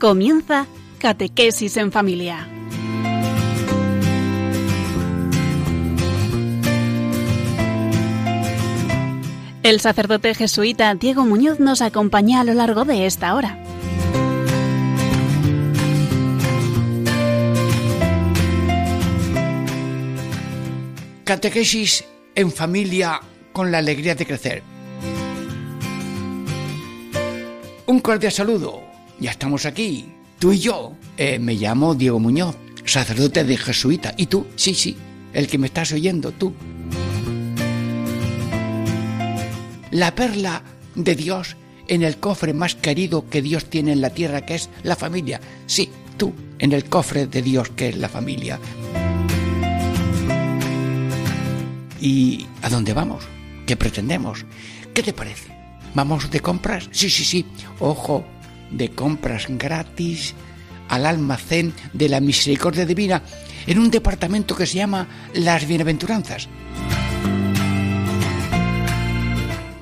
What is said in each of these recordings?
Comienza Catequesis en Familia. El sacerdote jesuita Diego Muñoz nos acompaña a lo largo de esta hora. Catequesis en familia con la alegría de crecer. Un cordial saludo. Ya estamos aquí, tú y yo. Me llamo Diego Muñoz, sacerdote de Jesuita. ¿Y tú? Sí, el que me estás oyendo, tú. La perla de Dios en el cofre más querido que Dios tiene en la tierra, que es la familia. Sí, tú, en el cofre de Dios, que es la familia. ¿Y a dónde vamos? ¿Qué pretendemos? ¿Qué te parece? ¿Vamos de compras? Sí. Ojo, de compras gratis al almacén de la misericordia divina, en un departamento que se llama Las Bienaventuranzas.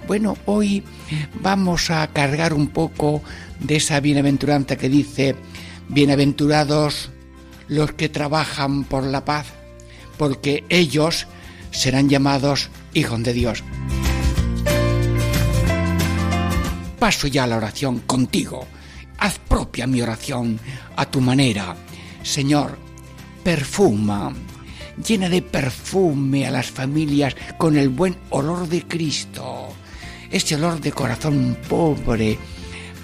Bueno, hoy vamos a cargar un poco de esa bienaventuranza que dice: bienaventurados los que trabajan por la paz, porque ellos serán llamados hijos de Dios. Paso ya a la oración contigo. Haz propia mi oración a tu manera. Señor, perfuma, llena de perfume a las familias con el buen olor de Cristo. Este olor de corazón pobre,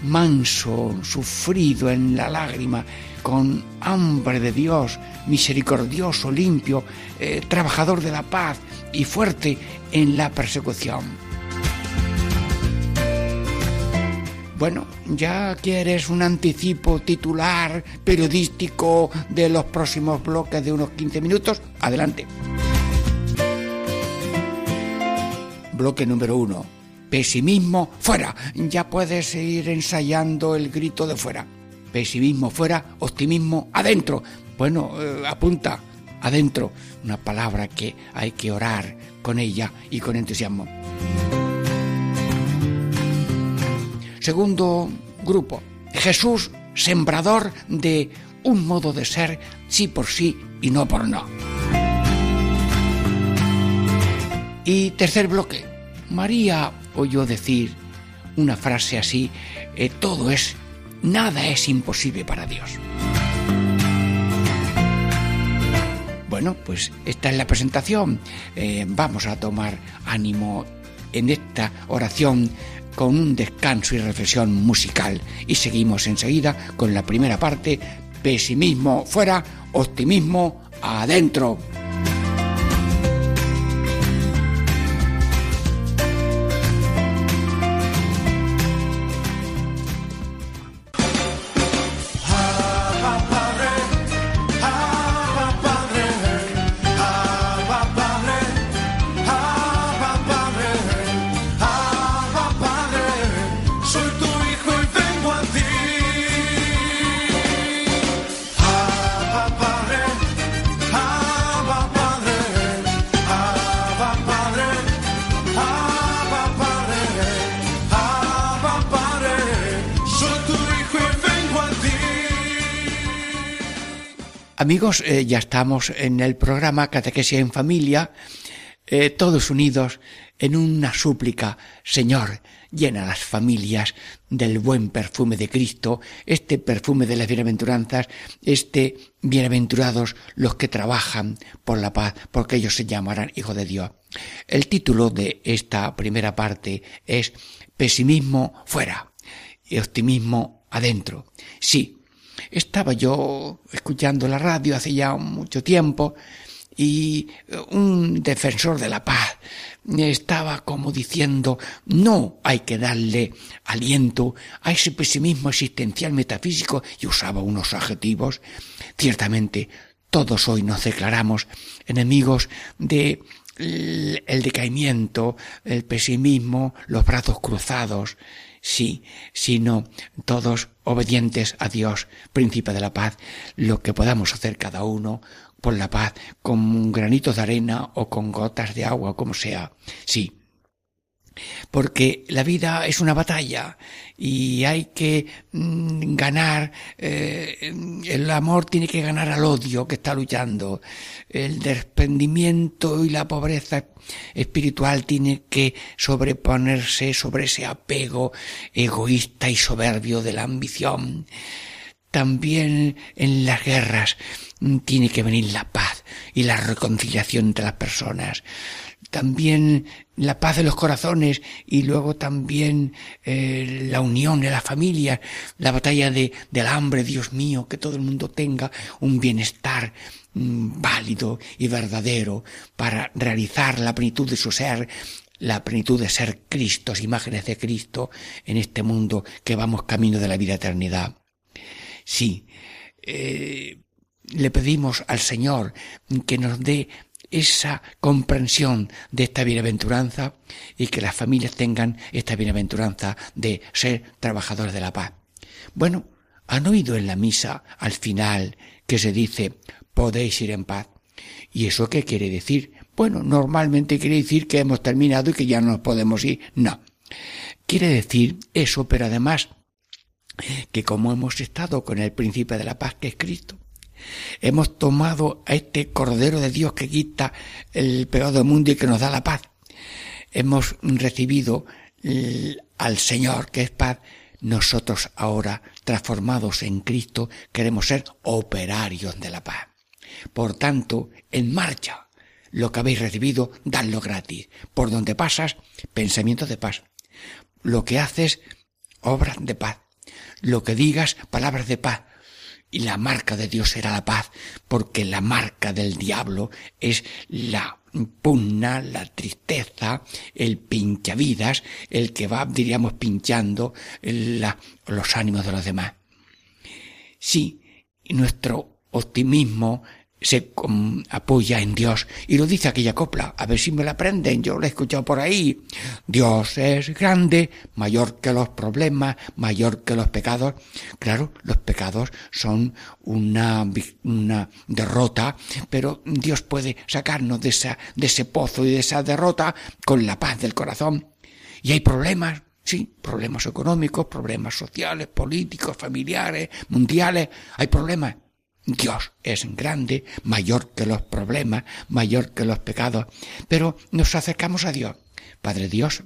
manso, sufrido en la lágrima, con hambre de Dios, misericordioso, limpio, trabajador de la paz y fuerte en la persecución. Bueno, ya quieres un anticipo titular periodístico de los próximos bloques de unos 15 minutos. Adelante. Bloque número 1. Pesimismo fuera. Ya puedes ir ensayando el grito de fuera. Pesimismo fuera, optimismo adentro. Bueno, apunta, adentro. Una palabra que hay que orar con ella y con entusiasmo. Segundo grupo, Jesús, sembrador de un modo de ser, sí por sí y no por no. Y tercer bloque, María oyó decir una frase así: nada es imposible para Dios. Bueno, pues esta es la presentación. Vamos a tomar ánimo en esta oración con un descanso y reflexión musical. Y seguimos enseguida con la primera parte: pesimismo fuera, optimismo adentro. Amigos, ya estamos en el programa Catequesis en Familia, todos unidos en una súplica: Señor, llena las familias del buen perfume de Cristo, este perfume de las bienaventuranzas, bienaventurados los que trabajan por la paz, porque ellos se llamarán hijos de Dios. El título de esta primera parte es Pesimismo fuera y optimismo adentro. Sí. Estaba yo escuchando la radio hace ya mucho tiempo y un defensor de la paz estaba como diciendo: no hay que darle aliento a ese pesimismo existencial metafísico, y usaba unos adjetivos. Ciertamente, todos hoy nos declaramos enemigos de el decaimiento, el pesimismo, los brazos cruzados. Sí, sino todos obedientes a Dios, príncipe de la paz. Lo que podamos hacer cada uno por la paz, con granitos de arena o con gotas de agua, como sea. Sí, porque la vida es una batalla y hay que ganar, el amor tiene que ganar al odio que está luchando, el desprendimiento y la pobreza espiritual tiene que sobreponerse sobre ese apego egoísta y soberbio de la ambición. También en las guerras tiene que venir la paz y la reconciliación entre las personas. También la paz de los corazones y luego también la unión de la familia, la batalla del hambre. Dios mío, que todo el mundo tenga un bienestar válido y verdadero para realizar la plenitud de su ser, la plenitud de ser Cristo, imágenes de Cristo en este mundo que vamos camino de la vida eternidad. Sí, le pedimos al Señor que nos dé esa comprensión de esta bienaventuranza y que las familias tengan esta bienaventuranza de ser trabajadores de la paz. Bueno, ¿han oído en la misa al final que se dice podéis ir en paz? ¿Y eso qué quiere decir? Bueno, normalmente quiere decir que hemos terminado y que ya no podemos ir. No, quiere decir eso, pero además que como hemos estado con el príncipe de la paz que es Cristo, hemos tomado a este Cordero de Dios que quita el pecado del mundo y que nos da la paz, hemos recibido al Señor que es paz, nosotros ahora transformados en Cristo queremos ser operarios de la paz. Por tanto, en marcha, lo que habéis recibido, dadlo gratis. Por donde pasas, pensamientos de paz. Lo que haces, obras de paz. Lo que digas, palabras de paz. Y la marca de Dios será la paz, porque la marca del diablo es la pugna, la tristeza, el pinchavidas, el que va, diríamos, pinchando los ánimos de los demás. Sí, nuestro optimismo se apoya en Dios, y lo dice aquella copla, a ver si me la aprenden, yo la he escuchado por ahí. Dios es grande, mayor que los problemas, mayor que los pecados. Claro, los pecados son una derrota, pero Dios puede sacarnos de ese pozo y de esa derrota con la paz del corazón. Y hay problemas, sí, problemas económicos, problemas sociales, políticos, familiares, mundiales, hay problemas. Dios es grande, mayor que los problemas, mayor que los pecados, pero nos acercamos a Dios. Padre Dios,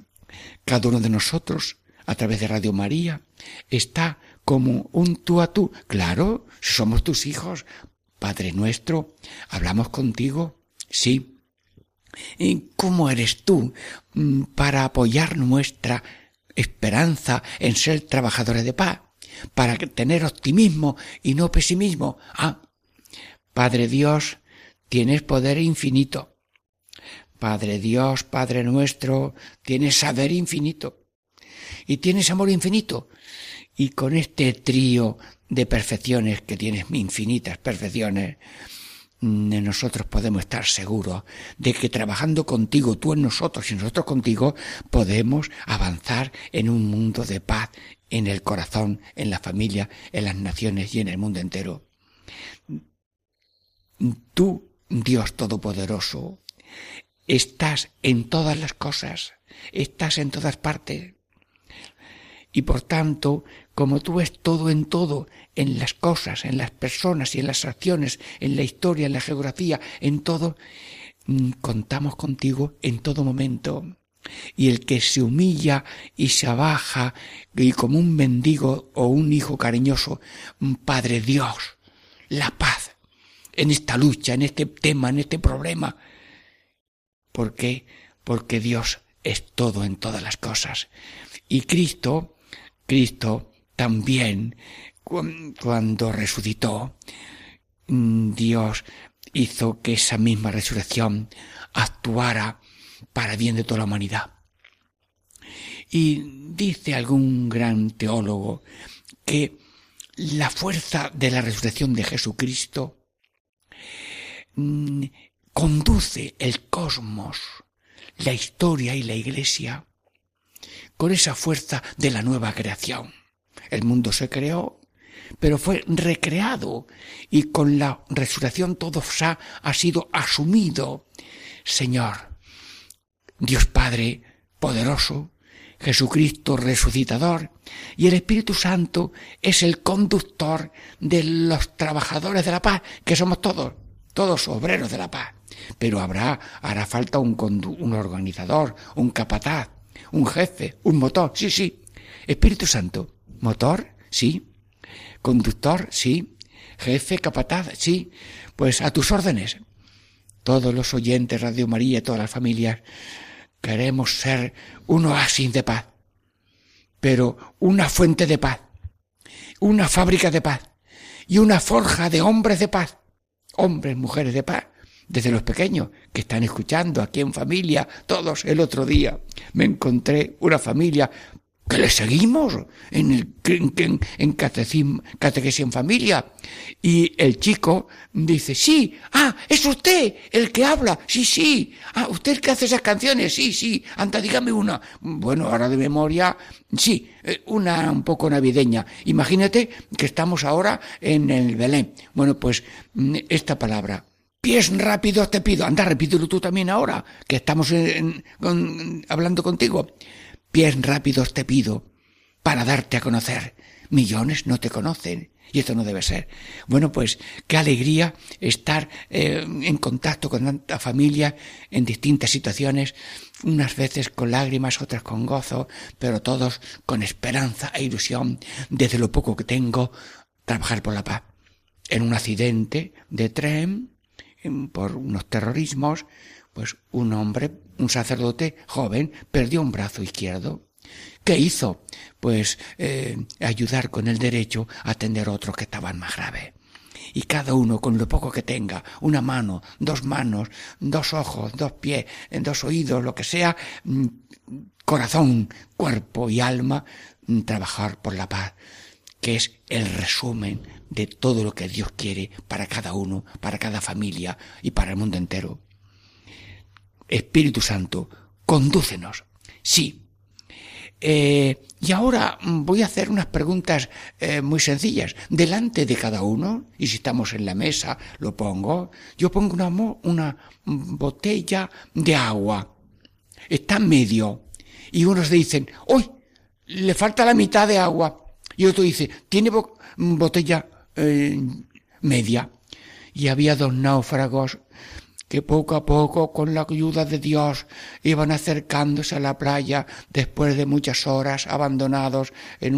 cada uno de nosotros, a través de Radio María, está como un tú a tú. Claro, somos tus hijos. Padre nuestro, hablamos contigo, sí. ¿Y cómo eres tú para apoyar nuestra esperanza en ser trabajadores de paz? Para tener optimismo y no pesimismo. Ah, Padre Dios, tienes poder infinito. Padre Dios, Padre nuestro, tienes saber infinito. Y tienes amor infinito. Y con este trío de perfecciones que tienes, infinitas perfecciones, nosotros podemos estar seguros de que trabajando contigo, tú en nosotros y nosotros contigo, podemos avanzar en un mundo de paz en el corazón, en la familia, en las naciones y en el mundo entero. Tú, Dios Todopoderoso, estás en todas las cosas, estás en todas partes. Y por tanto, como tú ves todo en todo, en las cosas, en las personas y en las acciones, en la historia, en la geografía, en todo, contamos contigo en todo momento. Y el que se humilla y se abaja y como un mendigo o un hijo cariñoso, Padre Dios, la paz en esta lucha, en este tema, en este problema. ¿Por qué? Porque Dios es todo en todas las cosas. Y Cristo también, cuando resucitó, Dios hizo que esa misma resurrección actuara para bien de toda la humanidad. Y dice algún gran teólogo que la fuerza de la resurrección de Jesucristo conduce el cosmos, la historia y la Iglesia con esa fuerza de la nueva creación. El mundo se creó, pero fue recreado, y con la resurrección todo ha sido asumido. Señor, Dios Padre, poderoso, Jesucristo resucitador, y el Espíritu Santo es el conductor de los trabajadores de la paz, que somos todos, todos obreros de la paz. Pero hará falta un organizador, un capataz, un jefe, un motor, sí, sí. Espíritu Santo, motor, sí. Conductor, sí. Jefe, capataz, sí. Pues a tus órdenes. Todos los oyentes, Radio María, todas las familias, queremos ser un oasis de paz, pero una fuente de paz, una fábrica de paz y una forja de hombres de paz, hombres, mujeres de paz, desde los pequeños que están escuchando aquí en familia. Todos, el otro día me encontré una familia que le seguimos en Catequesis en Familia, y el chico dice, sí, ah, es usted el que habla, sí, sí, ah, usted el que hace esas canciones, sí, sí, anda, dígame una. Bueno, ahora de memoria, sí, una un poco navideña. Imagínate que estamos ahora en el Belén. Bueno, pues esta palabra, pies rápidos te pido, anda, repítelo tú también ahora, que estamos hablando contigo. Pies rápidos te pido para darte a conocer. Millones no te conocen y esto no debe ser. Bueno, pues qué alegría estar en contacto con tanta familia en distintas situaciones, unas veces con lágrimas, otras con gozo, pero todos con esperanza e ilusión, desde lo poco que tengo, trabajar por la paz. En un accidente de tren, por unos terrorismos, pues un hombre, un sacerdote joven, perdió un brazo izquierdo. ¿Qué hizo? Pues ayudar con el derecho a atender a otros que estaban más graves. Y cada uno, con lo poco que tenga, una mano, dos manos, dos ojos, dos pies, dos oídos, lo que sea, corazón, cuerpo y alma, trabajar por la paz, que es el resumen de todo lo que Dios quiere para cada uno, para cada familia y para el mundo entero. Espíritu Santo, condúcenos. Sí. Y ahora voy a hacer unas preguntas muy sencillas. Delante de cada uno, y si estamos en la mesa, lo pongo. Yo pongo una botella de agua. Está en medio. Y unos dicen, ¡uy! Le falta la mitad de agua. Y otro dice, tiene botella media. Y había dos náufragos que poco a poco, con la ayuda de Dios, iban acercándose a la playa después de muchas horas, abandonados en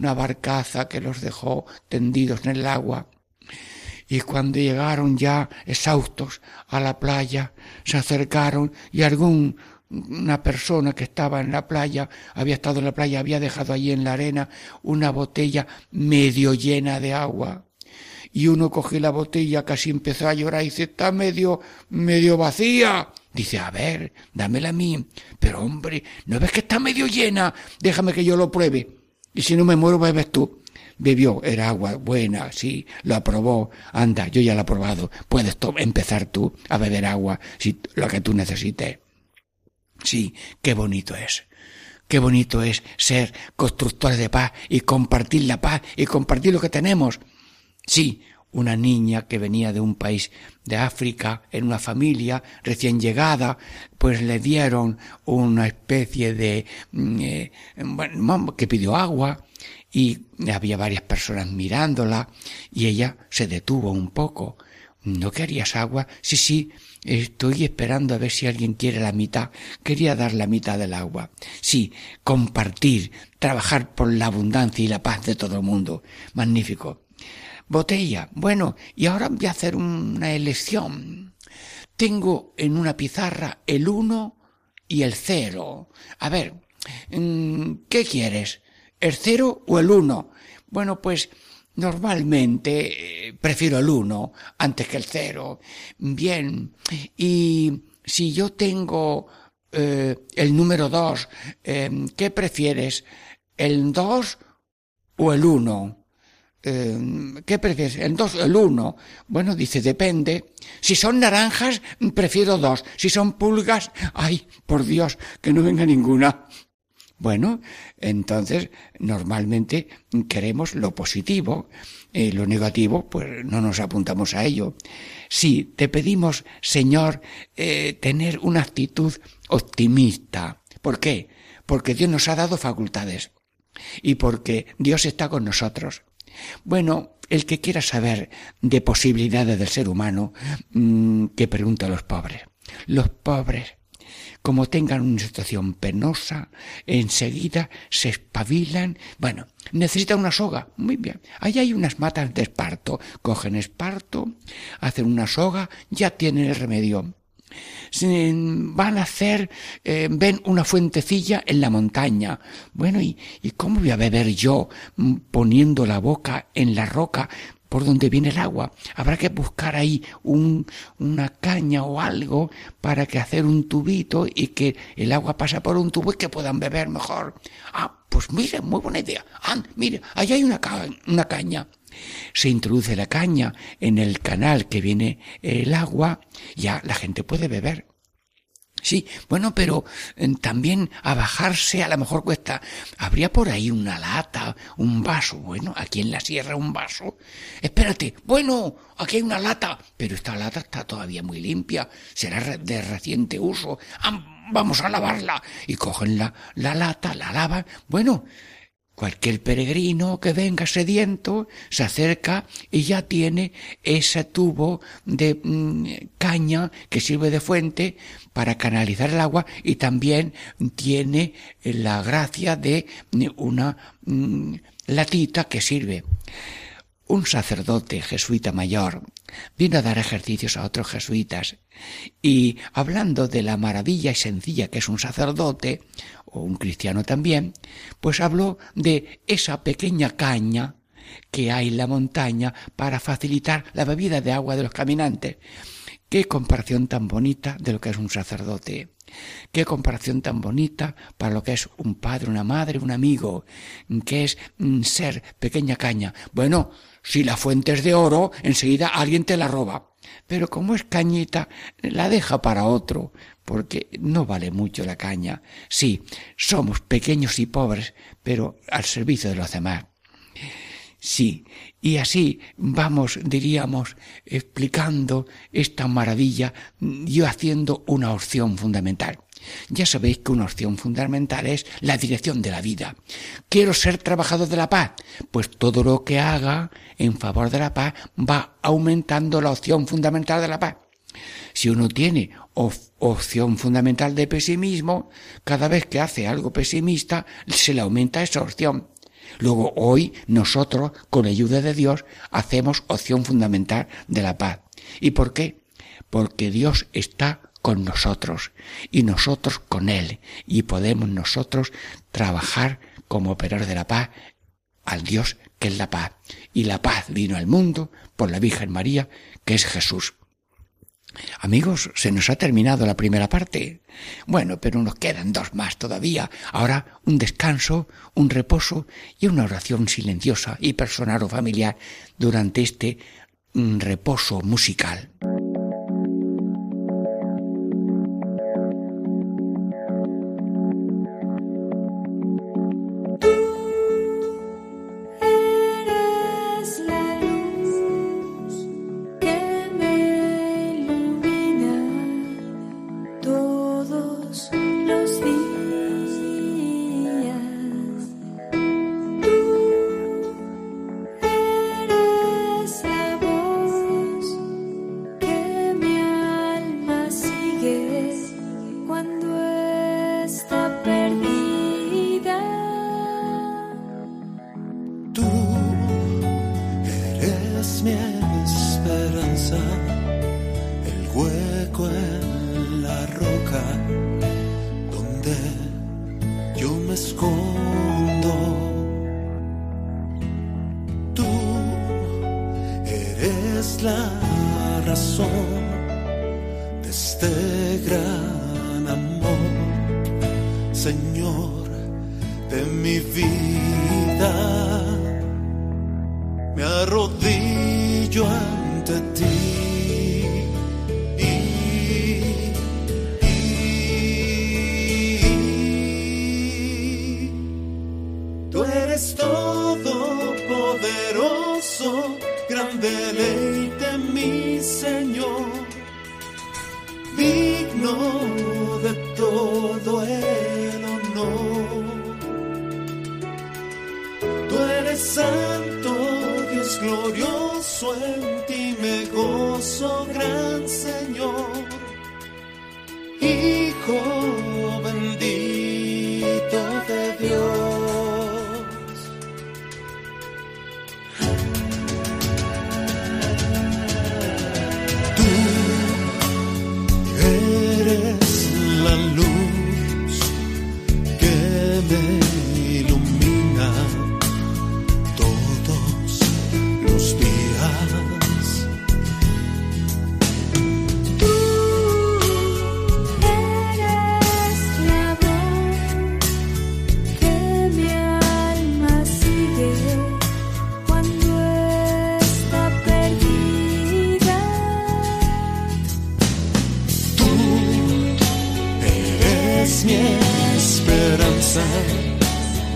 una barcaza que los dejó tendidos en el agua. Y cuando llegaron ya exhaustos a la playa, se acercaron y una persona que estaba en la playa, había estado en la playa, había dejado allí en la arena una botella medio llena de agua. Y uno cogió la botella, casi empezó a llorar y dice, está medio vacía. Dice, a ver, dámela a mí. Pero hombre, ¿no ves que está medio llena? Déjame que yo lo pruebe. Y si no me muero, bebes tú. Bebió, era agua buena, sí, lo probó. Anda, yo ya la he probado. Puedes empezar tú a beber agua, si lo que tú necesites. Sí, qué bonito es. Qué bonito es ser constructores de paz y compartir la paz y compartir lo que tenemos. Sí, una niña que venía de un país de África, en una familia recién llegada, pues le dieron una especie de... bueno, que pidió agua y había varias personas mirándola y ella se detuvo un poco. ¿No querías agua? Sí, sí, estoy esperando a ver si alguien quiere la mitad. Quería dar la mitad del agua. Sí, compartir, trabajar por la abundancia y la paz de todo el mundo. Magnífico. Botella. Bueno, y ahora voy a hacer una elección. Tengo en una pizarra el 1 y el 0. A ver, ¿qué quieres? ¿El 0 o el 1? Bueno, pues normalmente prefiero el 1 antes que el 0. Bien, y si yo tengo el número 2, ¿qué prefieres? ¿El 2 o el 1? ¿Qué prefieres? ¿El 2 o el 1? Bueno, dice, depende. Si son naranjas, prefiero 2. Si son pulgas, ¡ay, por Dios, que no venga ninguna! Bueno, entonces, normalmente queremos lo positivo. Lo negativo, pues no nos apuntamos a ello. Sí, te pedimos, Señor, tener una actitud optimista, ¿Por qué? Porque Dios nos ha dado facultades y porque Dios está con nosotros. Bueno, el que quiera saber de posibilidades del ser humano, que pregunte a los pobres. Los pobres, como tengan una situación penosa, enseguida se espabilan. Bueno, necesitan una soga. Muy bien. Ahí hay unas matas de esparto. Cogen esparto, hacen una soga, ya tienen el remedio. Van a hacer, ven una fuentecilla en la montaña. Bueno, ¿y cómo voy a beber yo poniendo la boca en la roca por donde viene el agua? Habrá que buscar ahí una caña o algo para que hacer un tubito y que el agua pasa por un tubo y que puedan beber mejor. Ah, pues mire, muy buena idea. Ah, mire, ahí hay una caña. Se introduce la caña en el canal que viene el agua, ya la gente puede beber. Sí, bueno, pero también a bajarse a lo mejor cuesta. Habría por ahí una lata, un vaso. Bueno, aquí en la sierra un vaso. Espérate, bueno, aquí hay una lata, pero esta lata está todavía muy limpia, será de reciente uso. Ah, vamos a lavarla. Y cogen la lata, la lavan. Bueno, cualquier peregrino que venga sediento se acerca y ya tiene ese tubo de caña que sirve de fuente para canalizar el agua, y también tiene la gracia de una latita que sirve. Un sacerdote jesuita mayor vino a dar ejercicios a otros jesuitas y, hablando de la maravilla y sencilla que es un sacerdote, o un cristiano también, pues habló de esa pequeña caña que hay en la montaña para facilitar la bebida de agua de los caminantes. Qué comparación tan bonita de lo que es un sacerdote. Qué comparación tan bonita para lo que es un padre, una madre, un amigo, que es ser pequeña caña. Bueno, si la fuente es de oro, enseguida alguien te la roba. Pero como es cañita, la deja para otro, porque no vale mucho la caña. Sí, somos pequeños y pobres, pero al servicio de los demás. Sí, y así vamos, diríamos, explicando esta maravilla, yo haciendo una opción fundamental. Ya sabéis que una opción fundamental es la dirección de la vida. Quiero ser trabajador de la paz. Pues todo lo que haga en favor de la paz va aumentando la opción fundamental de la paz. Si uno tiene opción fundamental de pesimismo, cada vez que hace algo pesimista se le aumenta esa opción. Luego hoy nosotros, con la ayuda de Dios, hacemos opción fundamental de la paz. ¿Y por qué? Porque Dios está con nosotros y nosotros con Él, y podemos nosotros trabajar como operadores de la paz al Dios que es la paz. Y la paz vino al mundo por la Virgen María, que es Jesús. Amigos, se nos ha terminado la primera parte. Bueno, pero nos quedan dos más todavía. Ahora un descanso, un reposo y una oración silenciosa y personal o familiar durante este reposo musical. Digno de todo el glorioso en ti me gozo, gran Señor, Hijo bendito de Dios.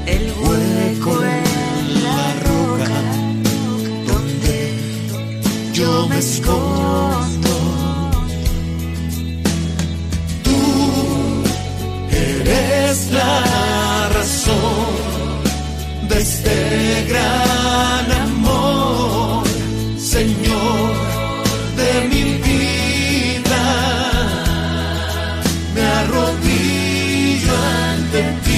El hueco en la roca donde yo me escondo. Tú eres la razón de este gran amor, Señor de mi vida. Me arrodillo ante ti.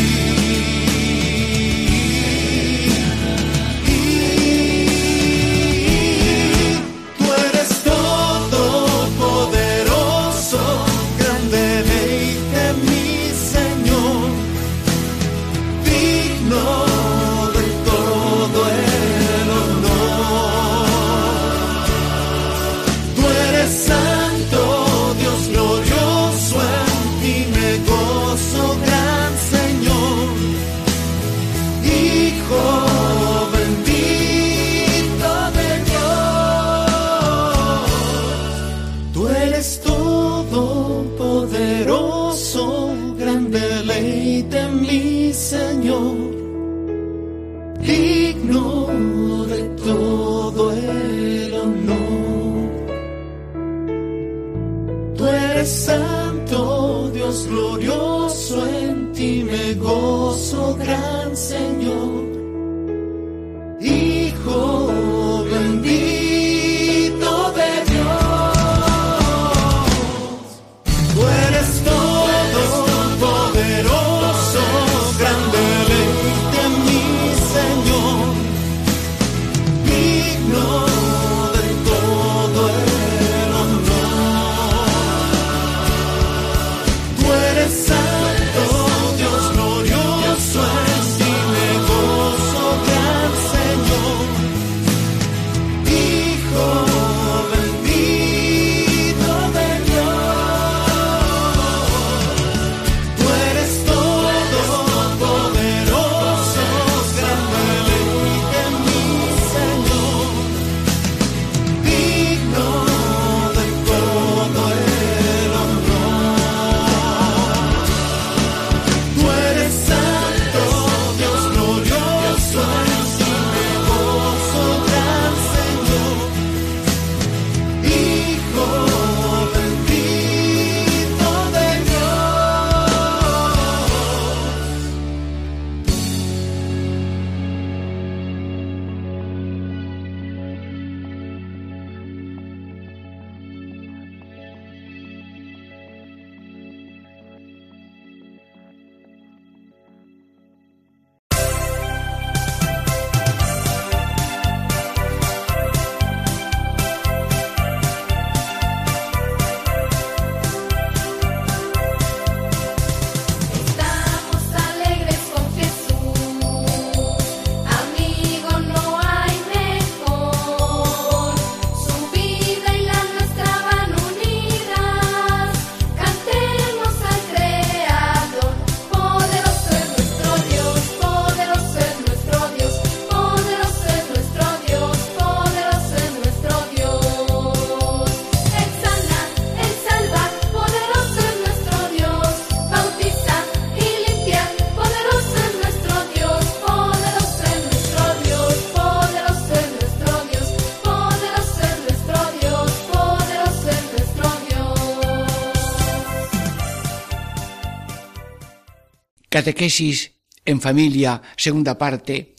Catequesis en familia, segunda parte,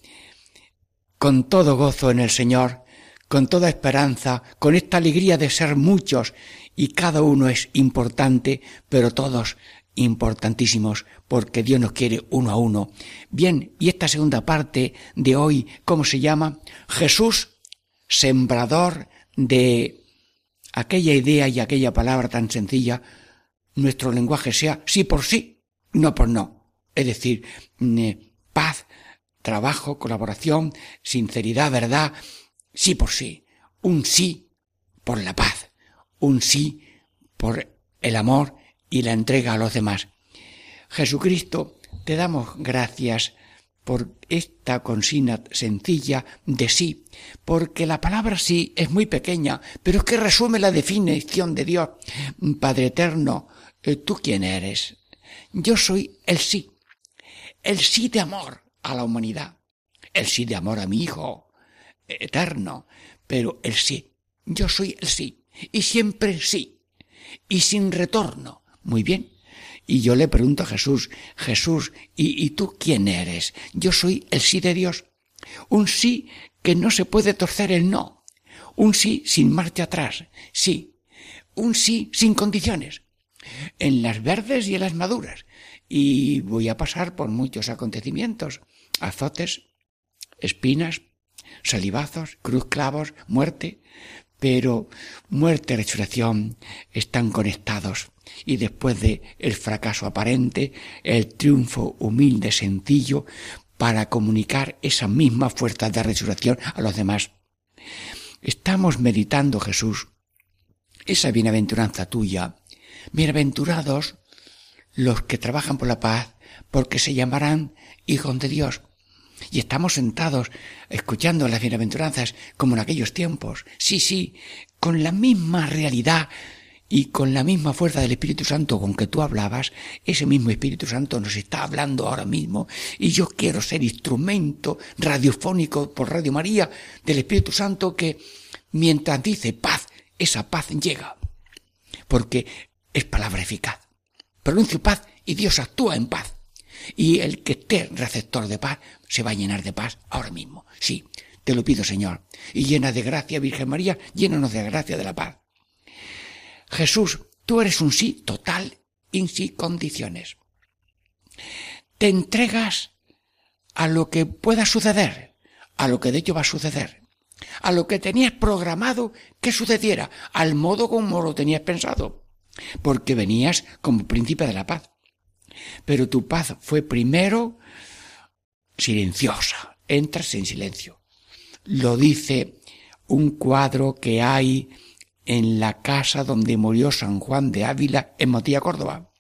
con todo gozo en el Señor, con toda esperanza, con esta alegría de ser muchos, y cada uno es importante, pero todos importantísimos, porque Dios nos quiere uno a uno. Bien, y esta segunda parte de hoy, ¿cómo se llama? Jesús, sembrador de aquella idea y aquella palabra tan sencilla, nuestro lenguaje sea sí por sí, no por no. Es decir, paz, trabajo, colaboración, sinceridad, verdad, sí por sí. Un sí por la paz, un sí por el amor y la entrega a los demás. Jesucristo, te damos gracias por esta consigna sencilla de sí, porque la palabra sí es muy pequeña, pero es que resume la definición de Dios. Padre eterno, ¿tú quién eres? Yo soy el sí de amor a la humanidad, el sí de amor a mi hijo eterno, pero el sí, yo soy el sí, y siempre sí, y sin retorno. Muy bien. Y yo le pregunto a Jesús, Jesús, ¿y tú quién eres? Yo soy el sí de Dios. Un sí que no se puede torcer el no. Un sí sin marcha atrás. Sí. Un sí sin condiciones. En las verdes y en las maduras. Y voy a pasar por muchos acontecimientos. Azotes, espinas, salivazos, cruz, clavos, muerte. Pero muerte y resurrección están conectados. Y después de el fracaso aparente, el triunfo humilde, sencillo, para comunicar esa misma fuerza de resurrección a los demás. Estamos meditando, Jesús, esa bienaventuranza tuya. Bienaventurados los que trabajan por la paz, porque se llamarán hijos de Dios. Y estamos sentados escuchando las bienaventuranzas como en aquellos tiempos. Sí, sí, con la misma realidad y con la misma fuerza del Espíritu Santo con que tú hablabas, ese mismo Espíritu Santo nos está hablando ahora mismo. Y yo quiero ser instrumento radiofónico por Radio María del Espíritu Santo que mientras dice paz, esa paz llega. Porque es palabra eficaz. Pronuncio paz y Dios actúa en paz. Y el que esté receptor de paz se va a llenar de paz ahora mismo. Sí, te lo pido, Señor. Y llena de gracia, Virgen María, llénanos de gracia de la paz. Jesús, tú eres un sí total y sin condiciones. Te entregas a lo que pueda suceder, a lo que de hecho va a suceder, a lo que tenías programado que sucediera, al modo como lo tenías pensado, porque venías como príncipe de la paz. Pero tu paz fue primero silenciosa, entras en silencio. Lo dice un cuadro que hay en la casa donde murió San Juan de Ávila en Montilla, Córdoba.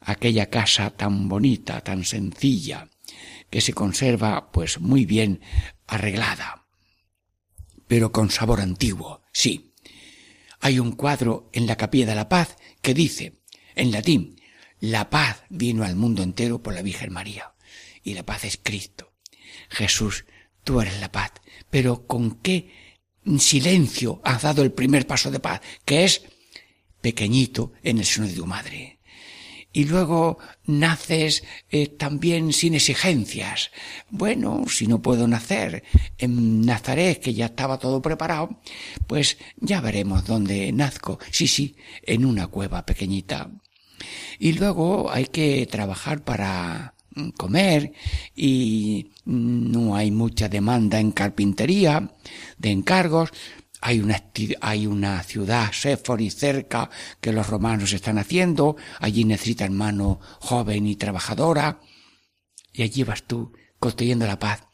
Aquella casa tan bonita, tan sencilla, que se conserva pues muy bien arreglada, pero con sabor antiguo, sí. Hay un cuadro en la Capilla de la Paz que dice, en latín, la paz vino al mundo entero por la Virgen María. Y la paz es Cristo. Jesús, tú eres la paz. Pero ¿con qué silencio has dado el primer paso de paz? Que es pequeñito en el seno de tu madre. Y luego naces también sin exigencias. Bueno, si no puedo nacer en Nazaret, que ya estaba todo preparado, pues ya veremos dónde nazco. Sí, sí, en una cueva pequeñita. Y luego hay que trabajar para comer y no hay mucha demanda en carpintería, de encargos. Hay una ciudad, Sefori, cerca, que los romanos están haciendo. Allí necesitan mano joven y trabajadora. Y allí vas tú construyendo la paz,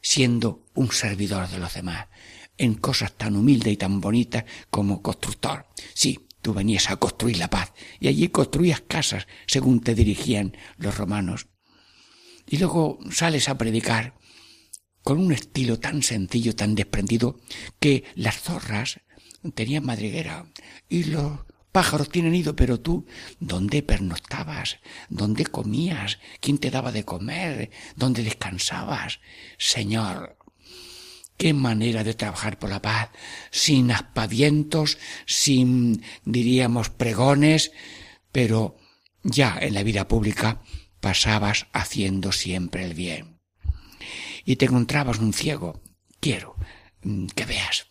siendo un servidor de los demás, en cosas tan humildes y tan bonitas como constructor. Sí. Tú venías a construir la paz y allí construías casas según te dirigían los romanos. Y luego sales a predicar con un estilo tan sencillo, tan desprendido, que las zorras tenían madriguera y los pájaros tienen nido, pero tú, ¿dónde pernoctabas? ¿Dónde comías? ¿Quién te daba de comer? ¿Dónde descansabas? Señor, qué manera de trabajar por la paz, sin aspavientos, sin, diríamos, pregones, pero ya en la vida pública pasabas haciendo siempre el bien. Y te encontrabas un ciego, quiero que veas.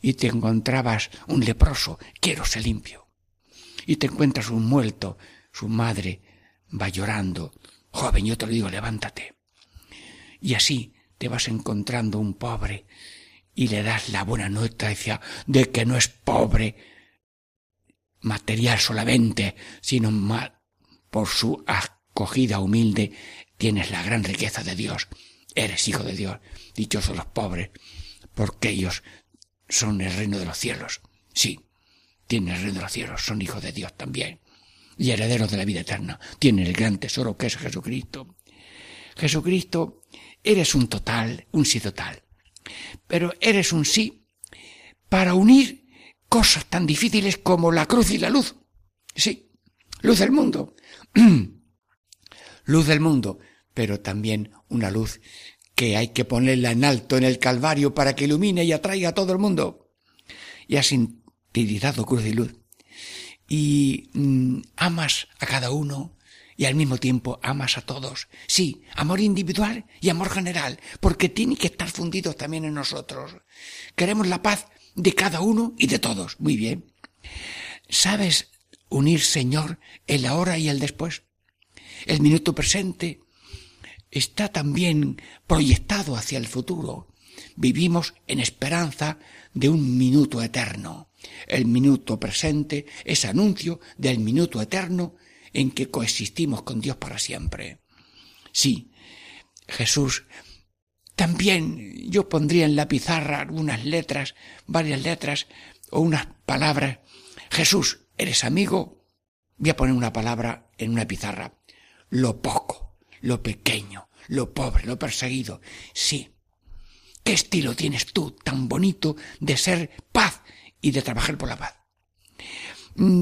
Y te encontrabas un leproso, quiero ser limpio. Y te encuentras un muerto, su madre va llorando, joven, yo te lo digo, levántate. Y así te vas encontrando un pobre y le das la buena noticia de que no es pobre material solamente, sino más por su acogida humilde, tienes la gran riqueza de Dios, eres hijo de Dios, dichosos los pobres, porque ellos son el reino de los cielos. Sí, tienen el reino de los cielos, son hijos de Dios también, y herederos de la vida eterna, tienen el gran tesoro que es Jesucristo. Jesucristo, eres un total, un sí total, pero eres un sí para unir cosas tan difíciles como la cruz y la luz. Sí, luz del mundo, luz del mundo, pero también una luz que hay que ponerla en alto en el Calvario para que ilumine y atraiga a todo el mundo. Y has sintetizado cruz y luz. Y amas a cada uno y al mismo tiempo amas a todos. Sí, amor individual y amor general, porque tienen que estar fundidos también en nosotros. Queremos la paz de cada uno y de todos. Muy bien. ¿Sabes unir, Señor, el ahora y el después? El minuto presente está también proyectado hacia el futuro. Vivimos en esperanza de un minuto eterno. El minuto presente es anuncio del minuto eterno en que coexistimos con Dios para siempre. Sí, Jesús, también yo pondría en la pizarra algunas letras, varias letras o unas palabras. Jesús, ¿eres amigo? Voy a poner una palabra en una pizarra. Lo poco, lo pequeño, lo pobre, lo perseguido. Sí, ¿qué estilo tienes tú tan bonito de ser paz y de trabajar por la paz?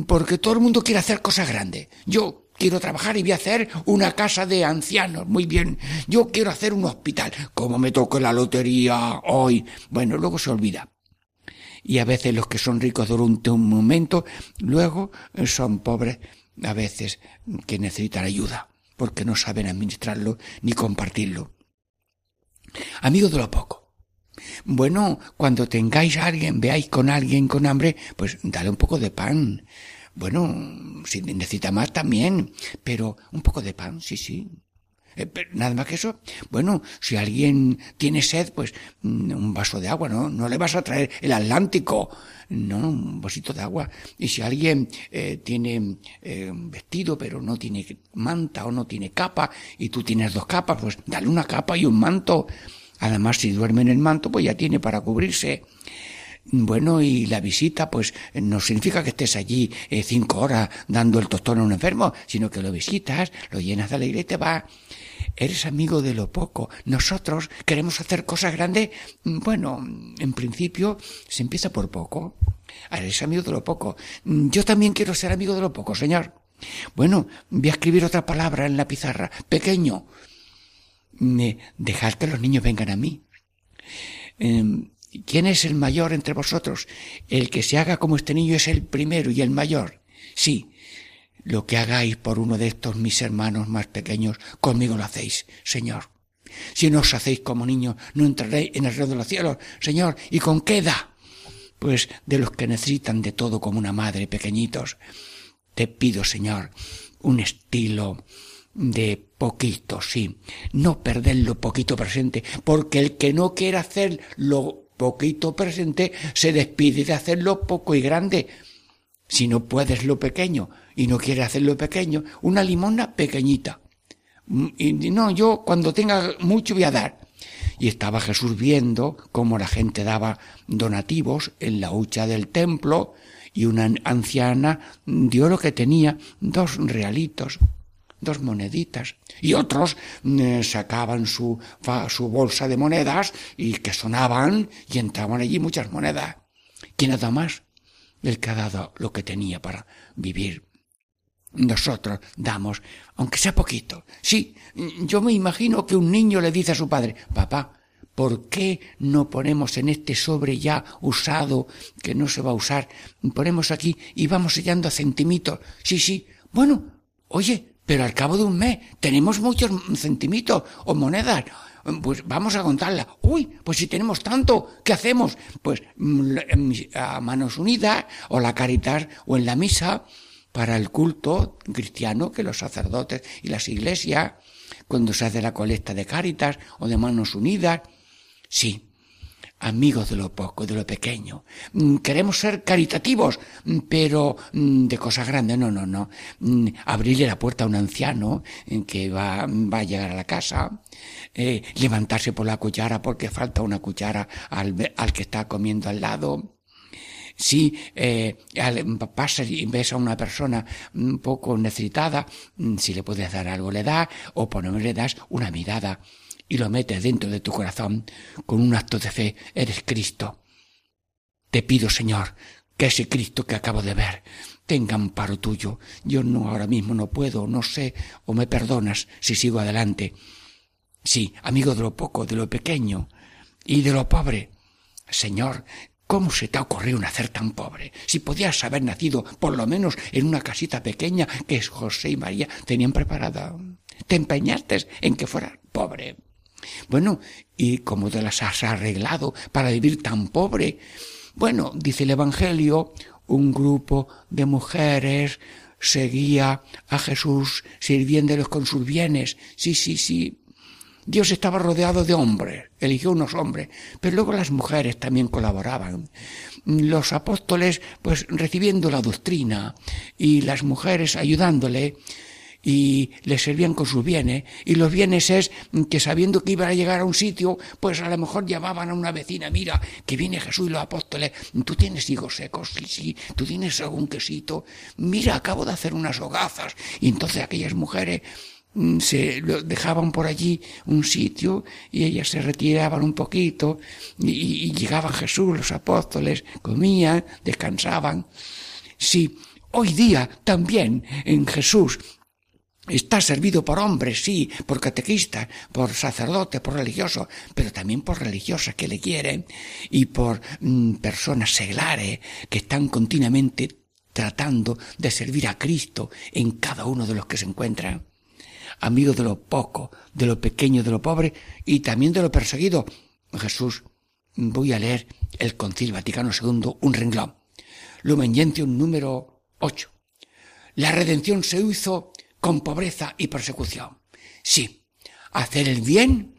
Porque todo el mundo quiere hacer cosas grandes. Yo quiero trabajar y voy a hacer una casa de ancianos. Muy bien. Yo quiero hacer un hospital. Como me toque la lotería hoy. Bueno, luego se olvida. Y a veces los que son ricos durante un momento, luego son pobres, a veces que necesitan ayuda, porque no saben administrarlo ni compartirlo. Amigos de lo poco. Bueno, cuando tengáis a alguien, veáis con alguien con hambre, pues dale un poco de pan. Bueno, si necesita más también, pero un poco de pan, sí, sí. Pero nada más que eso. Bueno, si alguien tiene sed, pues un vaso de agua, ¿no? No le vas a traer el Atlántico, no, un vasito de agua. Y si alguien tiene un vestido, pero no tiene manta o no tiene capa, y tú tienes dos capas, pues dale una capa y un manto. Además, si duerme en el manto, pues ya tiene para cubrirse. Bueno, y la visita, pues no significa que estés allí 5 horas dando el tostón a un enfermo, sino que lo visitas, lo llenas de alegría y te vas. Eres amigo de lo poco. Nosotros queremos hacer cosas grandes. Bueno, en principio se empieza por poco. Eres amigo de lo poco. Yo también quiero ser amigo de lo poco, Señor. Bueno, voy a escribir otra palabra en la pizarra. Pequeño. Dejar que los niños vengan a mí. ¿Quién es el mayor entre vosotros? El que se haga como este niño es el primero y el mayor. Sí, lo que hagáis por uno de estos mis hermanos más pequeños, conmigo lo hacéis, Señor. Si no os hacéis como niños, no entraréis en el reino de los cielos, Señor. ¿Y con qué edad? Pues de los que necesitan de todo como una madre, pequeñitos. Te pido, Señor, un estilo de poquito, sí. No perder lo poquito presente, porque el que no quiera hacer lo poquito presente se despide de hacerlo poco y grande. Si no puedes lo pequeño y no quieres hacerlo pequeño, una limosna pequeñita. Y no, yo cuando tenga mucho voy a dar. Y estaba Jesús viendo cómo la gente daba donativos en la hucha del templo y una anciana dio lo que tenía, 2 realitos. 2 moneditas, y otros sacaban su bolsa de monedas y que sonaban y entraban allí muchas monedas. ¿Quién ha dado más? El que ha dado lo que tenía para vivir. Nosotros damos, aunque sea poquito. Sí, yo me imagino que un niño le dice a su padre, papá, ¿por qué no ponemos en este sobre ya usado, que no se va a usar, ponemos aquí y vamos sellando a centimitos? Sí, sí, bueno, oye, pero al cabo de un mes tenemos muchos centimitos o monedas, pues vamos a contarlas. Uy, pues si tenemos tanto, ¿qué hacemos? Pues a Manos Unidas o la Caritas o en la misa para el culto cristiano, que los sacerdotes y las iglesias, cuando se hace la colecta de Caritas o de Manos Unidas, sí. Amigos de lo poco, de lo pequeño. Queremos ser caritativos, pero de cosas grandes, no. Abrirle la puerta a un anciano que va a llegar a la casa, levantarse por la cuchara porque falta una cuchara al que está comiendo al lado. Si pasas y ves a una persona un poco necesitada, si le puedes dar algo le das, o por lo menos le das una mirada y lo metes dentro de tu corazón con un acto de fe. Eres Cristo. Te pido, Señor, que ese Cristo que acabo de ver tenga amparo tuyo. Yo no, ahora mismo no puedo, no sé, o me perdonas si sigo adelante. Sí, amigo de lo poco, de lo pequeño y de lo pobre. Señor, ¿cómo se te ha ocurrido nacer tan pobre? Si podías haber nacido por lo menos en una casita pequeña que José y María tenían preparada. Te empeñaste en que fueras pobre. Bueno, ¿y cómo te las has arreglado para vivir tan pobre? Bueno, dice el Evangelio, un grupo de mujeres seguía a Jesús sirviéndoles con sus bienes. Sí. Dios estaba rodeado de hombres, eligió unos hombres, pero luego las mujeres también colaboraban. Los apóstoles, pues, recibiendo la doctrina, y las mujeres ayudándole, y le servían con sus bienes, y los bienes es que sabiendo que iban a llegar a un sitio, pues a lo mejor llamaban a una vecina, mira, que viene Jesús y los apóstoles, tú tienes higos secos, sí, tú tienes algún quesito, mira, acabo de hacer unas hogazas, y entonces aquellas mujeres se dejaban por allí un sitio, y ellas se retiraban un poquito, y llegaba Jesús, los apóstoles, comían, descansaban. Sí, hoy día también en Jesús está servido por hombres, sí, por catequistas, por sacerdotes, por religiosos, pero también por religiosas que le quieren y por personas seglares que están continuamente tratando de servir a Cristo en cada uno de los que se encuentran. Amigos de lo poco, de lo pequeño, de lo pobre y también de lo perseguido. Jesús, voy a leer el Concilio Vaticano II, un renglón. Lumen Gentium número 8. La redención se hizo con pobreza y persecución. Sí, hacer el bien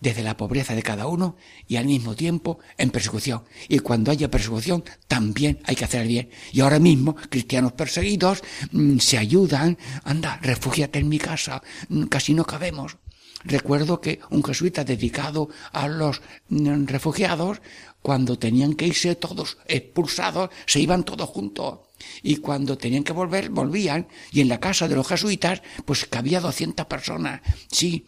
desde la pobreza de cada uno y al mismo tiempo en persecución. Y cuando haya persecución también hay que hacer el bien. Y ahora mismo cristianos perseguidos se ayudan. Anda, refúgiate en mi casa, casi no cabemos. Recuerdo que un jesuita dedicado a los refugiados, cuando tenían que irse todos expulsados, se iban todos juntos. Y cuando tenían que volver, volvían. Y en la casa de los jesuitas, pues cabía 200 personas. Sí,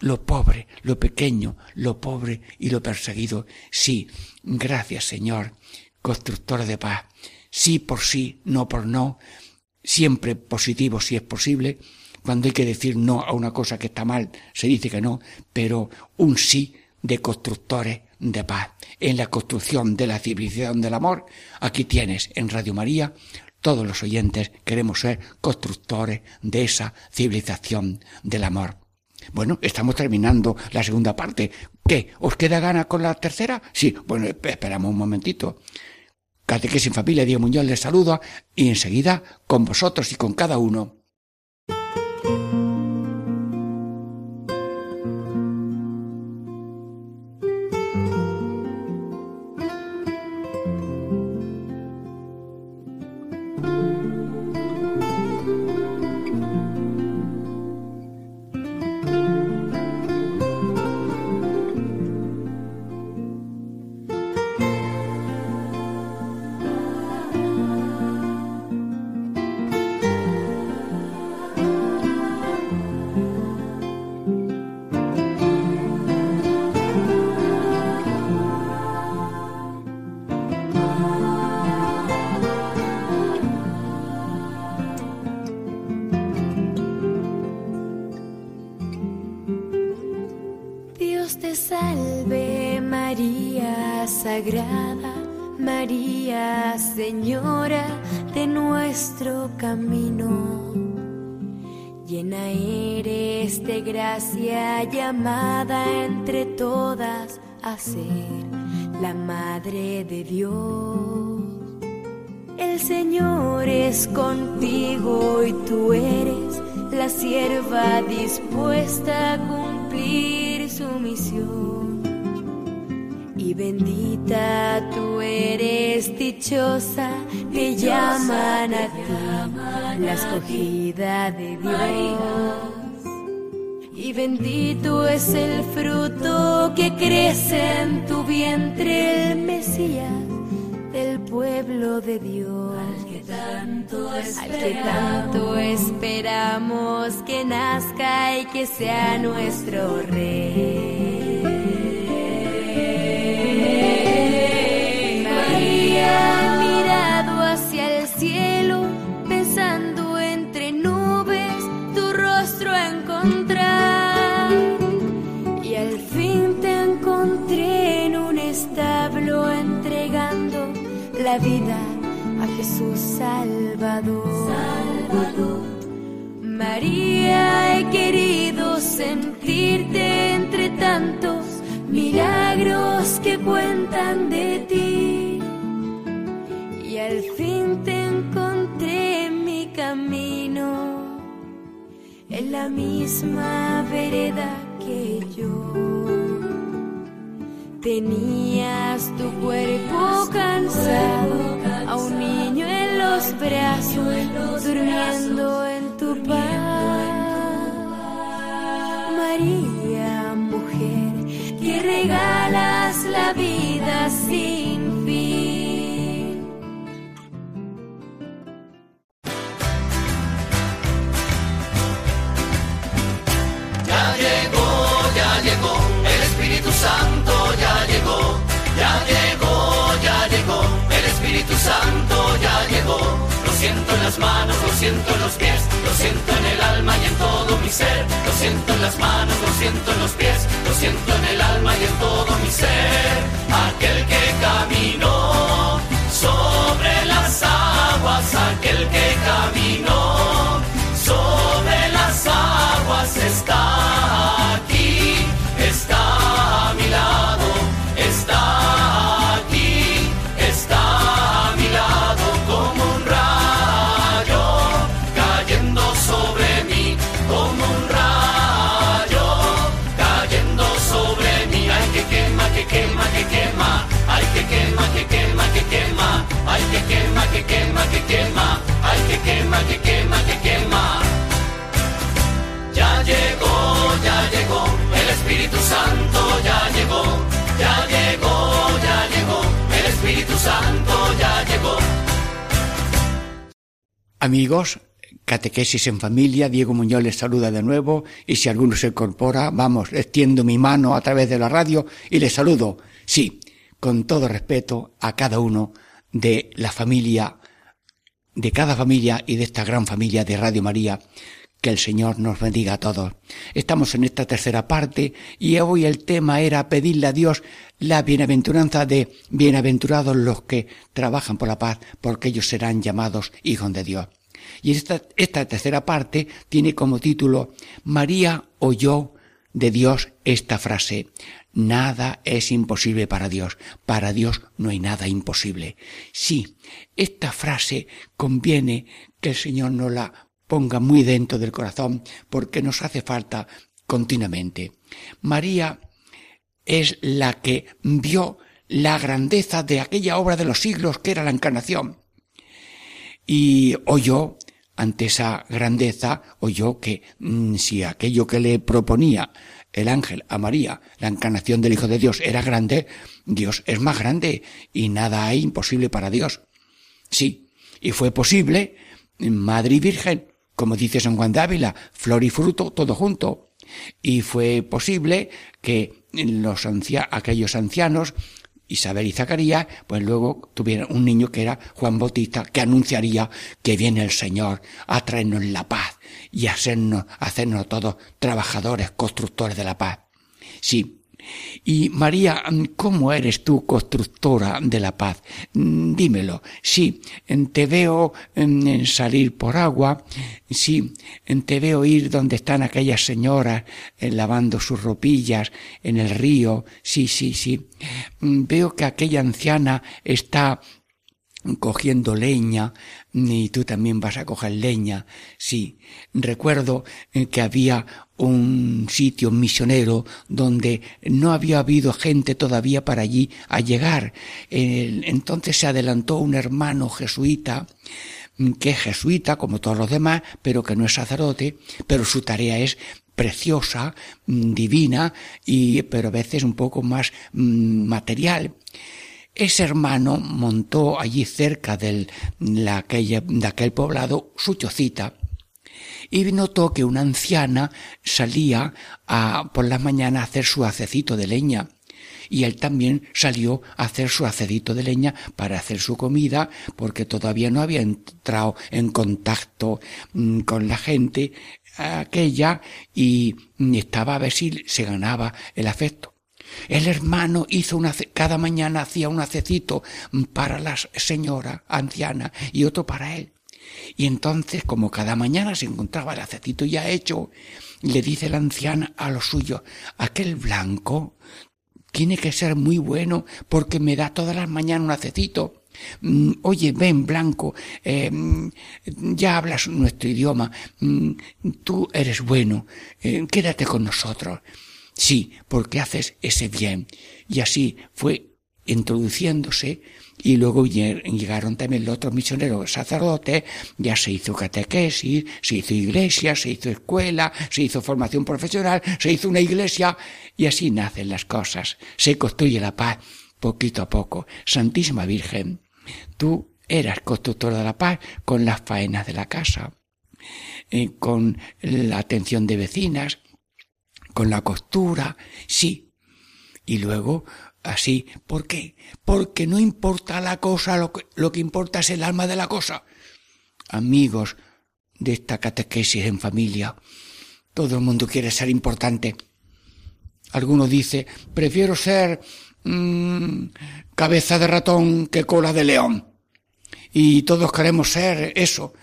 lo pobre, lo pequeño, lo pobre y lo perseguido. Sí, gracias, Señor, constructor de paz. Sí por sí, no por no. Siempre positivo si es posible. Cuando hay que decir no a una cosa que está mal, se dice que no, pero un sí de constructores de paz. En la construcción de la civilización del amor, aquí tienes en Radio María, todos los oyentes queremos ser constructores de esa civilización del amor. Bueno, estamos terminando la segunda parte. ¿Qué? ¿Os queda gana con la tercera? Sí, bueno, esperamos un momentito. Catequesis en Familia, Diego Muñoz les saluda y enseguida con vosotros y con cada uno. Sagrada María, Señora de nuestro camino. Llena eres de gracia, llamada entre todas a ser la Madre de Dios. El Señor es contigo y tú eres la sierva dispuesta a cumplir su misión. Y bendita tú eres, dichosa, te llaman a ti, la escogida de Dios. Y bendito es el fruto que crece en tu vientre, el Mesías, del pueblo de Dios, al que tanto esperamos que nazca y que sea nuestro Rey. María ha mirado hacia el cielo, pensando entre nubes tu rostro a encontrar, y al fin te encontré en un establo entregando la vida a Jesús Salvador. María, he querido sentirte entre tantos milagros que cuentan de ti, y al fin te encontré en mi camino, en la misma vereda que yo. Tenías tu cuerpo cansado, a un niño en los brazos, durmiendo en tu paz. María, mujer, que regalas la vida sin fin. Ya llegó, el Espíritu Santo. Ya llegó, el Espíritu Santo ya llegó. Lo siento en las manos, lo siento en los pies, lo siento en el alma y en todo mi ser. Lo siento en las manos, lo siento en los pies, lo siento en el alma y en todo mi ser. Aquel que caminó sobre las aguas, aquel que caminó sobre las aguas está aquí, está a mi lado. Está aquí, está a mi lado, como un rayo cayendo sobre mí, como un rayo cayendo sobre mí. Ay, que quema, que quema, que quema. Ay, que quema, que quema, que quema. Ay, que quema, que quema, que quema. Ay, que quema, que quema, que quema. Ya llegó, el Espíritu Santo ya llegó. Ya llegó, el Espíritu Santo ya llegó. Amigos, Catequesis en Familia, Diego Muñoz les saluda de nuevo, y si alguno se incorpora, vamos, extiendo mi mano a través de la radio y les saludo, sí, con todo respeto a cada uno de la familia, de cada familia y de esta gran familia de Radio María. Que el Señor nos bendiga a todos. Estamos en esta tercera parte y hoy el tema era pedirle a Dios la bienaventuranza de bienaventurados los que trabajan por la paz, porque ellos serán llamados hijos de Dios. Y esta tercera parte tiene como título María oyó de Dios esta frase: nada es imposible para Dios no hay nada imposible. Sí, esta frase conviene que el Señor nos la ponga muy dentro del corazón, porque nos hace falta continuamente. María es la que vio la grandeza de aquella obra de los siglos que era la encarnación, y oyó ante esa grandeza, oyó que si aquello que le proponía el ángel a María, la encarnación del Hijo de Dios, era grande, Dios es más grande y nada hay imposible para Dios. Sí, y fue posible, Madre y Virgen, como dice San Juan de Ávila, flor y fruto, todo junto. Y fue posible que aquellos ancianos, Isabel y Zacarías, pues luego tuvieran un niño que era Juan Bautista, que anunciaría que viene el Señor a traernos la paz y a hacernos todos trabajadores, constructores de la paz. Sí, Y María, ¿cómo eres tú constructora de la paz? Dímelo. Sí, te veo salir por agua. Sí, te veo ir donde están aquellas señoras lavando sus ropillas en el río. Sí, sí, sí. Veo que aquella anciana está cogiendo leña y tú también vas a coger leña. Sí, recuerdo que había un sitio misionero donde no había habido gente todavía para allí a llegar. Entonces se adelantó un hermano jesuita, que es jesuita como todos los demás, pero que no es sacerdote, pero su tarea es preciosa, divina, pero a veces un poco más material. Ese hermano montó allí cerca de aquel poblado su chocita y notó que una anciana salía por las mañanas a hacer su hacecito de leña, y él también salió a hacer su hacedito de leña para hacer su comida, porque todavía no había entrado en contacto con la gente aquella y estaba a ver si se ganaba el afecto. El hermano cada mañana hacía un hacecito para la señora anciana y otro para él. Y entonces, como cada mañana se encontraba el hacecito ya hecho, le dice la anciana a los suyos: aquel blanco tiene que ser muy bueno porque me da todas las mañanas un hacecito. Oye, ven, blanco, ya hablas nuestro idioma, tú eres bueno, quédate con nosotros. Sí, porque haces ese bien. Y así fue introduciéndose, y luego llegaron también los otros misioneros sacerdotes, ya se hizo catequesis, se hizo iglesia, se hizo escuela, se hizo formación profesional, se hizo una iglesia, y así nacen las cosas, se construye la paz poquito a poco. Santísima Virgen, tú eras constructora de la paz con las faenas de la casa, con la atención de vecinas, con la costura, sí. Y luego, así, ¿por qué? Porque no importa la cosa, lo que importa es el alma de la cosa. Amigos de esta catequesis en familia, todo el mundo quiere ser importante. Alguno dice, prefiero ser cabeza de ratón que cola de león. Y todos queremos ser eso,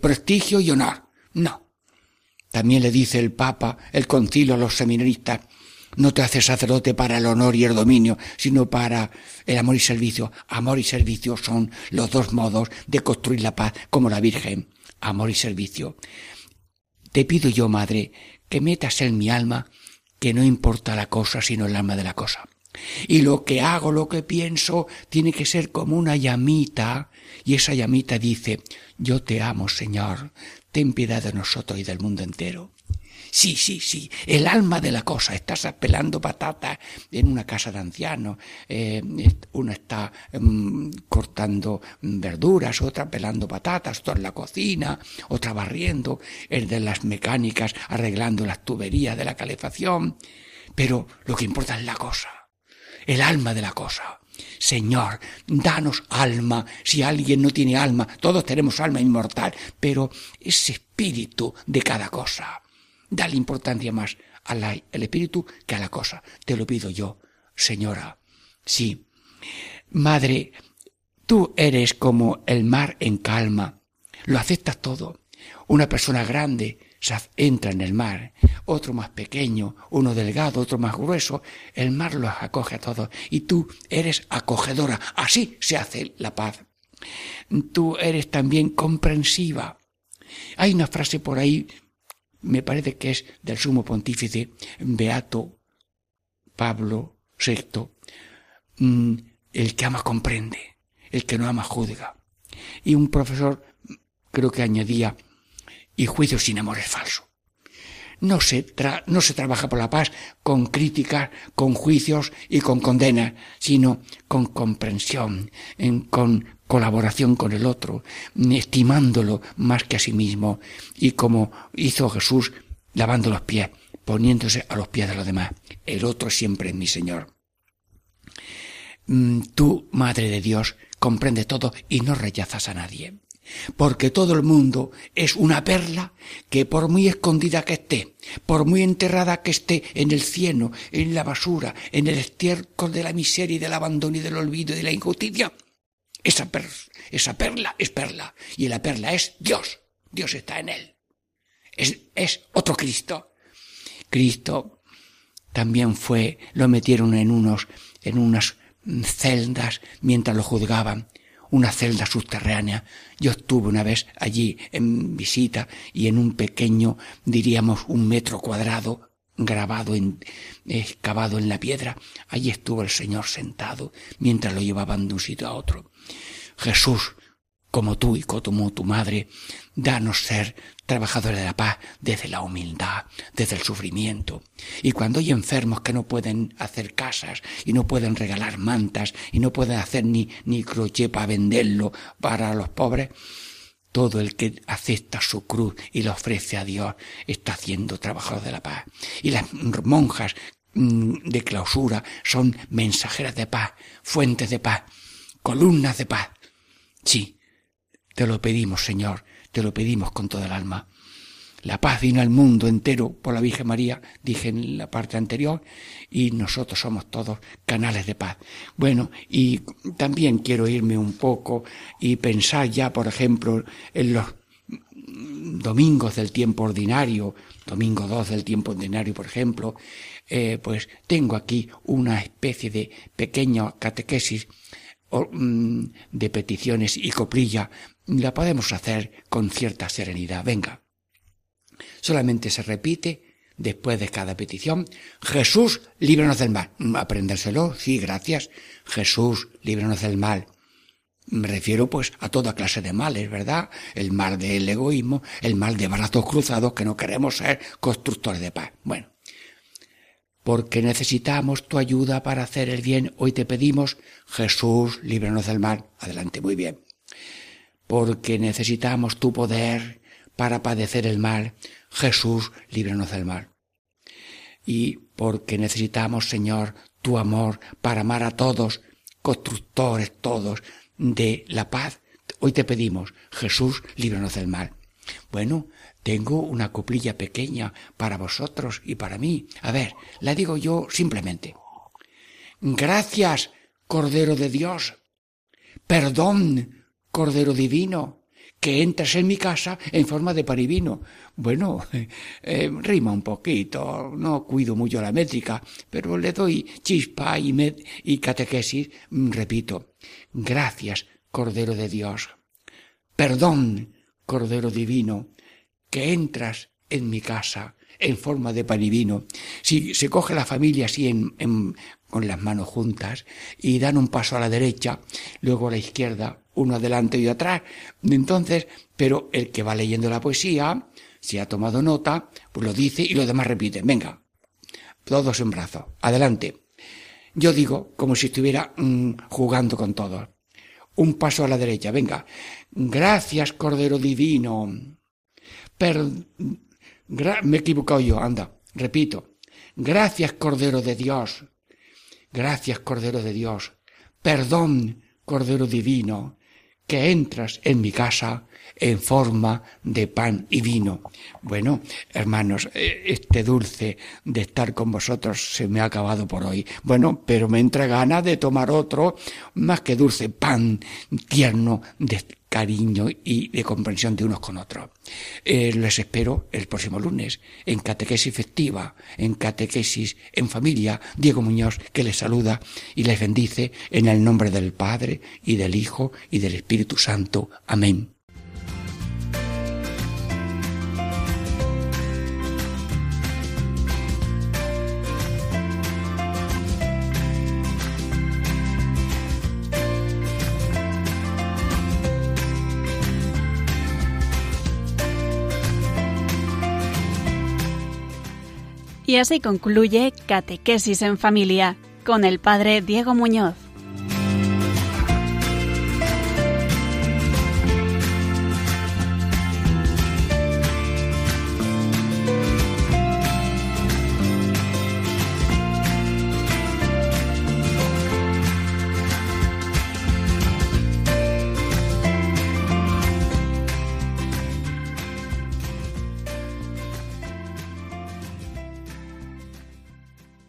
prestigio y honor. No. También le dice el Papa, el concilio a los seminaristas: no te haces sacerdote para el honor y el dominio, sino para el amor y servicio. Amor y servicio son los dos modos de construir la paz, como la Virgen. Amor y servicio. Te pido yo, Madre, que metas en mi alma que no importa la cosa, sino el alma de la cosa. Y lo que hago, lo que pienso, tiene que ser como una llamita, y esa llamita dice: yo te amo, Señor, ten piedad de nosotros y del mundo entero. Sí, sí, sí, el alma de la cosa. Estás pelando patatas en una casa de ancianos, uno está cortando verduras, otra pelando patatas, otra en la cocina, otra barriendo, el de las mecánicas arreglando las tuberías de la calefacción, pero lo que importa es la cosa, el alma de la cosa. Señor, danos alma. Si alguien no tiene alma, todos tenemos alma inmortal, pero ese espíritu de cada cosa, dale importancia más al espíritu que a la cosa. Te lo pido yo, Señora. Sí, Madre, tú eres como el mar en calma, lo aceptas todo. Una persona grande entra en el mar, otro más pequeño, uno delgado, otro más grueso, el mar los acoge a todos, y tú eres acogedora, así se hace la paz. Tú eres también comprensiva. Hay una frase por ahí, me parece que es del sumo pontífice Beato Pablo VI: el que ama comprende, el que no ama juzga. Y un profesor creo que añadía: y juicio sin amor es falso. No se trabaja por la paz con críticas, con juicios y con condenas, sino con comprensión, con colaboración con el otro, estimándolo más que a sí mismo, y como hizo Jesús lavando los pies, poniéndose a los pies de los demás. El otro siempre es mi Señor. Tú, Madre de Dios, comprende todo y no rechazas a nadie. porque todo el mundo es una perla que, por muy escondida que esté, por muy enterrada que esté en el cieno, en la basura, en el estiércol de la miseria y del abandono y del olvido y de la injusticia, esa perla es perla, y la perla es Dios. Dios está en él. Es otro Cristo. Cristo también fue, lo metieron en unas celdas mientras lo juzgaban, una celda subterránea. Yo estuve una vez allí en visita y en un pequeño, diríamos, 1 metro cuadrado grabado, excavado en la piedra. Allí estuvo el Señor sentado mientras lo llevaban de un sitio a otro. Jesús, como tú y como tu madre, danos ser trabajadores de la paz desde la humildad, desde el sufrimiento. Y cuando hay enfermos que no pueden hacer casas, y no pueden regalar mantas, y no pueden hacer ni crochet para venderlo para los pobres, todo el que acepta su cruz y la ofrece a Dios está haciendo trabajador de la paz. Y las monjas de clausura son mensajeras de paz, fuentes de paz, columnas de paz. Sí. Te lo pedimos, Señor, te lo pedimos con toda el alma. La paz vino al mundo entero por la Virgen María, dije en la parte anterior, y nosotros somos todos canales de paz. Bueno, y también quiero irme un poco y pensar ya, por ejemplo, en los domingos del tiempo ordinario, domingo 2 del tiempo ordinario, por ejemplo, pues tengo aquí una especie de pequeña catequesis de peticiones y coprilla. La podemos hacer con cierta serenidad. Venga. Solamente se repite después de cada petición: Jesús, líbranos del mal. Aprendérselo, sí, gracias. Jesús, líbranos del mal. Me refiero pues a toda clase de males, ¿verdad? El mal del egoísmo, el mal de brazos cruzados, que no queremos ser constructores de paz. Bueno, porque necesitamos tu ayuda para hacer el bien, hoy te pedimos, Jesús, líbranos del mal. Adelante, muy bien. Porque necesitamos tu poder para padecer el mal. Jesús, líbranos del mal. Y porque necesitamos, Señor, tu amor para amar a todos, constructores todos de la paz. Hoy te pedimos, Jesús, líbranos del mal. Bueno, tengo una coplilla pequeña para vosotros y para mí. A ver, la digo yo simplemente. Gracias, Cordero de Dios. Perdón, Cordero divino, que entras en mi casa en forma de parivino. Bueno, rima un poquito, no cuido mucho la métrica, pero le doy chispa y catequesis. Repito, gracias, Cordero de Dios. Perdón, Cordero divino, que entras en mi casa en forma de pan y vino. Si se coge la familia así con las manos juntas y dan un paso a la derecha, luego a la izquierda, uno adelante y atrás, entonces, pero el que va leyendo la poesía, si ha tomado nota, pues lo dice y los demás repiten. Venga, todos en brazos, adelante. Yo digo, como si estuviera jugando con todos. Un paso a la derecha, venga. Gracias, Cordero divino. Me he equivocado yo, anda, repito. Gracias, Cordero de Dios. Gracias, Cordero de Dios. Perdón, Cordero divino, que entras en mi casa en forma de pan y vino. Bueno, hermanos, este dulce de estar con vosotros se me ha acabado por hoy. Bueno, pero me entra ganas de tomar otro, más que dulce, pan tierno de cariño y de comprensión de unos con otros. Les espero el próximo lunes en Catequesis Festiva, en Catequesis en Familia. Diego Muñoz, que les saluda y les bendice en el nombre del Padre y del Hijo y del Espíritu Santo. Amén. Y así concluye Catequesis en Familia con el Padre Diego Muñoz.